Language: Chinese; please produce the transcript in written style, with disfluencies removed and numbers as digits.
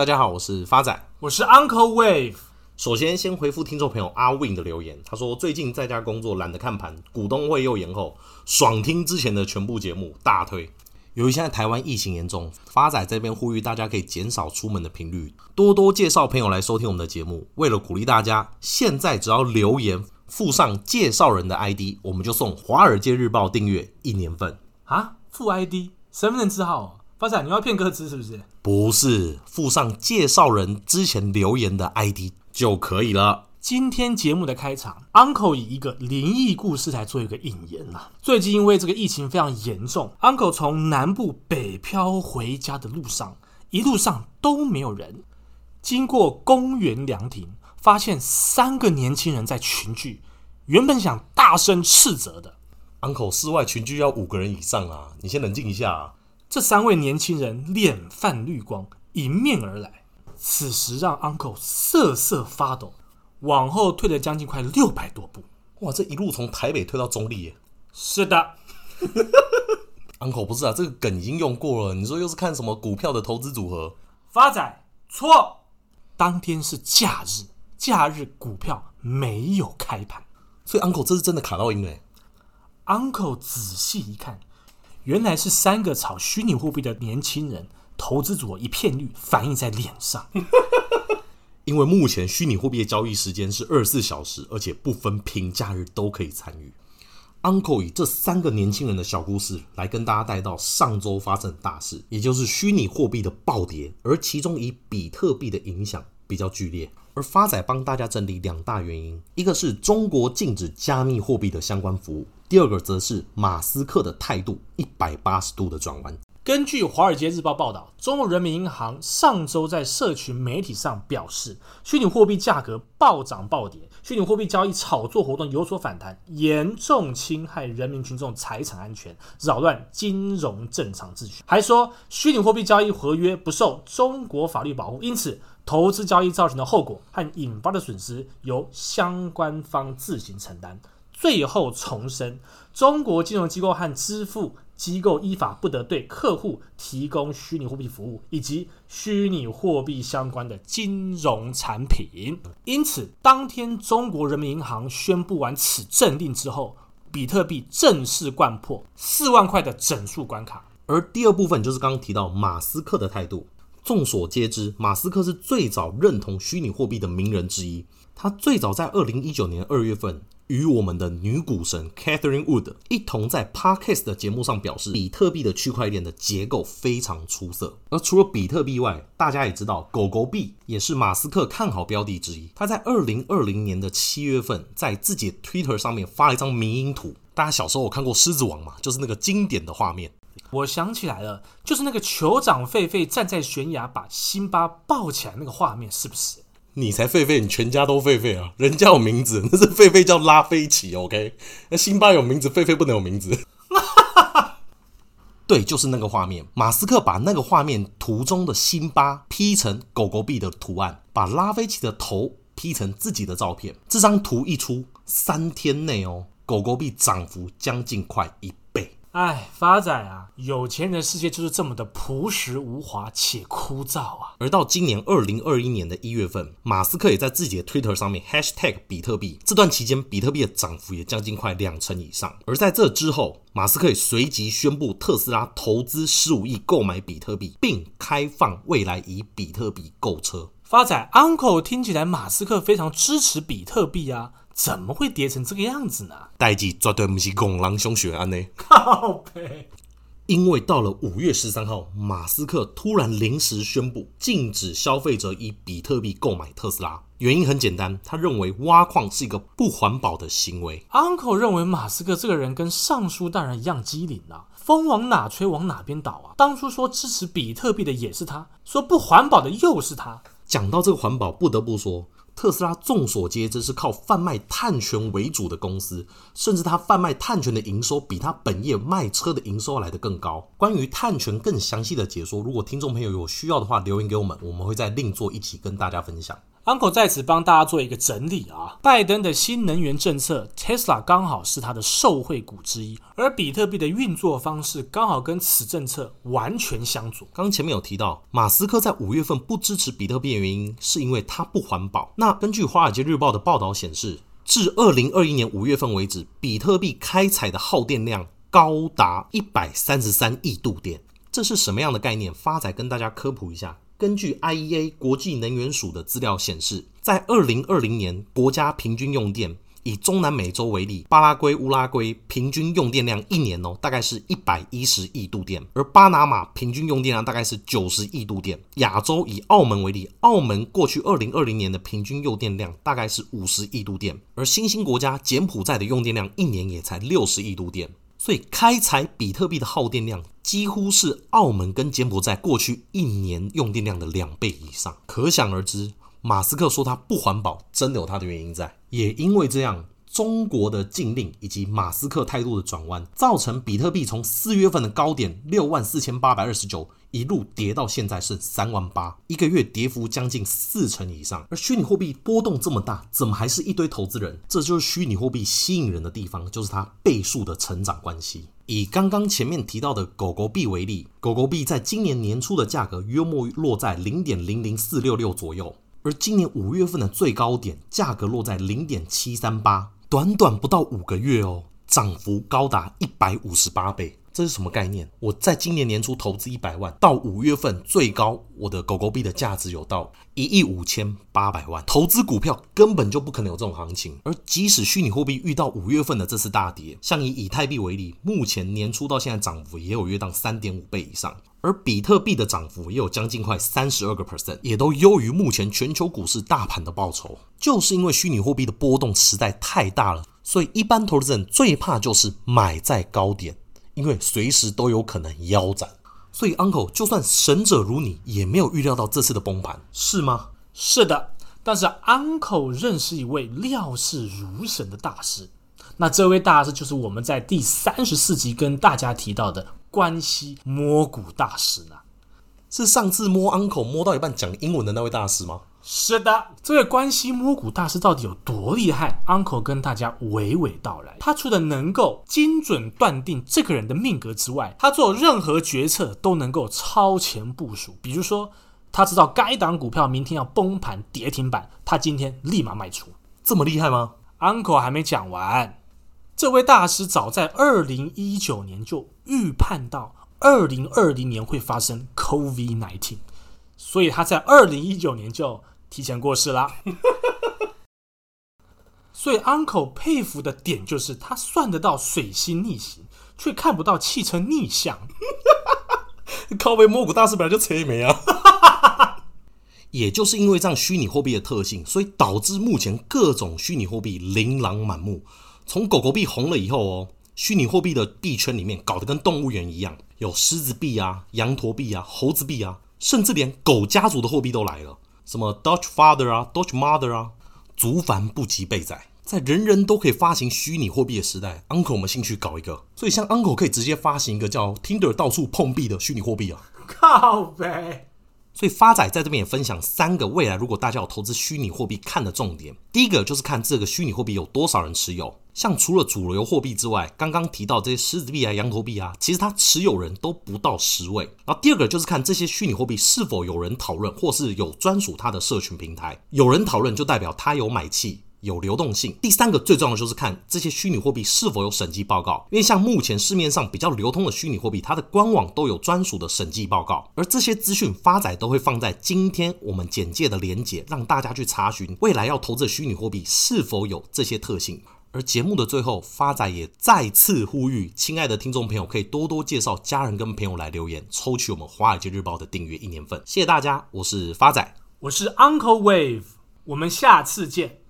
大家好，我是发仔，我是 Uncle Wave。 首先回复听众朋友阿 Win 的留言，他说最近在家工作懒得看盘，股东会又延后，爽听之前的全部节目大推。由于现在台湾疫情严重，发仔这边呼吁大家可以减少出门的频率，多多介绍朋友来收听我们的节目。为了鼓励大家，现在只要留言附上介绍人的 ID， 我们就送华尔街日报订阅1年份。啊，附 ID 身份证字号？发仔，你要骗歌词是不是？不是，附上介绍人之前留言的 ID 就可以了。今天节目的开场 ，Uncle 以一个灵异故事来做一个引言啊。最近因为这个疫情非常严重 ，Uncle 从南部北漂回家的路上，一路上都没有人。经过公园凉亭，发现3个年轻人在群聚，原本想大声斥责的。Uncle 室外群聚要5个人以上啊，你先冷静一下啊。这3位年轻人脸泛绿光，迎面而来，此时让 Uncle 瑟瑟发抖，往后退了将近快600多步。哇，这一路从台北退到中立耶。是的。Uncle 不是啊，这个梗已经用过了，你说又是看什么股票的投资组合？发仔错，当天是假日，假日股票没有开盘，所以 Uncle 这是真的卡到音了耶。Uncle 仔细一看，原来是3个炒虚拟货币的年轻人，投资组合一片绿，反映在脸上。因为目前虚拟货币的交易时间是24小时，而且不分平假日都可以参与。 Uncle 以这3个年轻人的小故事来跟大家带到上周发生的大事，也就是虚拟货币的暴跌，而其中以比特币的影响比较剧烈。而发仔帮大家整理2大原因，一个是中国禁止加密货币的相关服务，第2个则是马斯克的态度180度的转弯。根据华尔街日报报道，中国人民银行上周在社群媒体上表示，虚拟货币价格暴涨暴跌，虚拟货币交易炒作活动有所反弹，严重侵害人民群众财产安全，扰乱金融正常秩序。还说虚拟货币交易合约不受中国法律保护，因此投资交易造成的后果和引发的损失由相关方自行承担。最后重申，中国金融机构和支付机构依法不得对客户提供虚拟货币服务以及虚拟货币相关的金融产品。因此，当天中国人民银行宣布完此政令之后，比特币正式掼破4万块的整数关卡。而第2部分就是刚刚提到马斯克的态度。众所皆知，马斯克是最早认同虚拟货币的名人之一。他最早在2019年2月份与我们的女股神 Catherine Wood 一同在 Podcast 的节目上表示，比特币的区块链的结构非常出色。而除了比特币外，大家也知道狗狗币也是马斯克看好标的之一。他在2020年的7月份在自己的 Twitter 上面发了一张迷因图。大家小时候有看过《狮子王》嘛，就是那个经典的画面。我想起来了，就是那个酋长狒狒站在悬崖把辛巴抱起来那个画面，是不是？你才狒狒，你全家都狒狒啊！人家有名字，那是狒狒叫拉菲奇 ，OK？ 那辛巴有名字，狒狒不能有名字。对，就是那个画面。马斯克把那个画面图中的辛巴 P 成狗狗币的图案，把拉菲奇的头 P 成自己的照片。这张图一出，3天内哦，狗狗币涨幅将近快1倍。哎，发仔啊，有钱人的世界就是这么的朴实无华且枯燥啊。而到今年2021年的1月份，马斯克也在自己的 Twitter 上面 hashtag 比特币，这段期间比特币的涨幅也将近快2成以上。而在这之后，马斯克也随即宣布特斯拉投资15亿购买比特币，并开放未来以比特币购车。发仔 Uncle 听起来马斯克非常支持比特币啊，怎么会跌成这个样子呢？代志绝对不是讲人上学安呢。靠北！因为到了5月13号，马斯克突然临时宣布禁止消费者以比特币购买特斯拉。原因很简单，他认为挖矿是一个不环保的行为。Uncle 认为马斯克这个人跟上述大人一样机灵啊，风往哪吹往哪边倒啊。当初说支持比特币的也是他，说不环保的又是他。讲到这个环保，不得不说特斯拉众所皆知是靠贩卖碳权为主的公司，甚至它贩卖碳权的营收比它本业卖车的营收来得更高。关于碳权更详细的解说，如果听众朋友有需要的话留言给我们，我们会再另做一集跟大家分享。Uncle 在此帮大家做一个整理啊，拜登的新能源政策 Tesla 刚好是他的受惠股之一，而比特币的运作方式刚好跟此政策完全相左。刚前面有提到马斯克在5月份不支持比特币的原因是因为它不环保，那根据华尔街日报的报道显示，至2021年5月份为止，比特币开采的耗电量高达133亿度电。这是什么样的概念？发仔跟大家科普一下。根据 IEA 国际能源署的资料显示，在2020年国家平均用电，以中南美洲为例，巴拉圭、乌拉圭平均用电量一年大概是110亿度电，而巴拿马平均用电量大概是90亿度电。亚洲以澳门为例，澳门过去2020年的平均用电量大概是50亿度电，而新兴国家柬埔寨的用电量一年也才60亿度电。所以开采比特币的耗电量几乎是澳门跟柬埔寨过去一年用电量的2倍以上，可想而知马斯克说它不环保真的有它的原因在。也因为这样，中国的禁令以及马斯克态度的转弯，造成比特币从4月份的高点 64,829 一路跌到现在剩3万8，一个月跌幅将近40%以上。而虚拟货币波动这么大，怎么还是一堆投资人？这就是虚拟货币吸引人的地方，就是它倍数的成长关系。以刚刚前面提到的狗狗币为例，狗狗币在今年年初的价格约莫落在 0.00466 左右，而今年5月份的最高点价格落在 0.738， 短短不到5个月哦，涨幅高达158倍。这是什么概念？我在今年年初投资100万，到5月份最高，我的狗狗币的价值有到15800万。投资股票根本就不可能有这种行情。而即使虚拟货币遇到5月份的这次大跌，像以以太币为例，目前年初到现在涨幅也有约当 3.5 倍以上，而比特币的涨幅也有将近快 32%， 也都优于目前全球股市大盘的报酬。就是因为虚拟货币的波动实在太大了，所以一般投资人最怕就是买在高点，因为随时都有可能腰斩。所以 Uncle 就算神者如你也没有预料到这次的崩盘，是吗？是的，但是 Uncle 认识一位料事如神的大师，那这位大师就是我们在第34集跟大家提到的关系摸骨大师呢。是上次摸 Uncle 摸到一半讲英文的那位大师吗？是的，这位关系摸骨大师到底有多厉害 ？Uncle 跟大家娓娓道来。他除了能够精准断定这个人的命格之外，他做任何决策都能够超前部署。比如说，他知道该档股票明天要崩盘跌停板，他今天立马卖出。这么厉害吗 ？Uncle 还没讲完。这位大师早在2019年就预判到2020年会发生 COVID-19， 所以他在2019年就提前过世啦。所以 Uncle 佩服的点就是他算得到水星逆行，却看不到汽车逆向。靠北，摸骨大师本来就吹没啊。也就是因为这样虚拟货币的特性，所以导致目前各种虚拟货币琳琅满目。从狗狗币红了以后哦，虚拟货币的币圈里面搞得跟动物园一样，有狮子币啊、羊驼币啊、猴子币啊，甚至连狗家族的货币都来了，什么 Dutch father 啊、Dutch mother 啊，族繁不及备载。在人人都可以发行虚拟货币的时代 ，Uncle 我们兴趣搞一个，所以像 Uncle 可以直接发行一个叫 Tinder 到处碰币的虚拟货币啊。靠北！所以发仔在这边也分享3个未来如果大家有投资虚拟货币看的重点。第一个就是看这个虚拟货币有多少人持有，像除了主流货币之外，刚刚提到这些狮子币啊、羊驼币啊，其实它持有人都不到10位。然后第二个就是看这些虚拟货币是否有人讨论，或是有专属它的社群平台，有人讨论就代表它有买气，有流动性。第3个最重要的就是看这些虚拟货币是否有审计报告，因为像目前市面上比较流通的虚拟货币，它的官网都有专属的审计报告，而这些资讯发仔都会放在今天我们简介的连结，让大家去查询未来要投资的虚拟货币是否有这些特性。而节目的最后，发仔也再次呼吁亲爱的听众朋友可以多多介绍家人跟朋友来留言，抽取我们华尔街日报的订阅1年份。谢谢大家，我是发仔，我是 Uncle Wave， 我们下次见。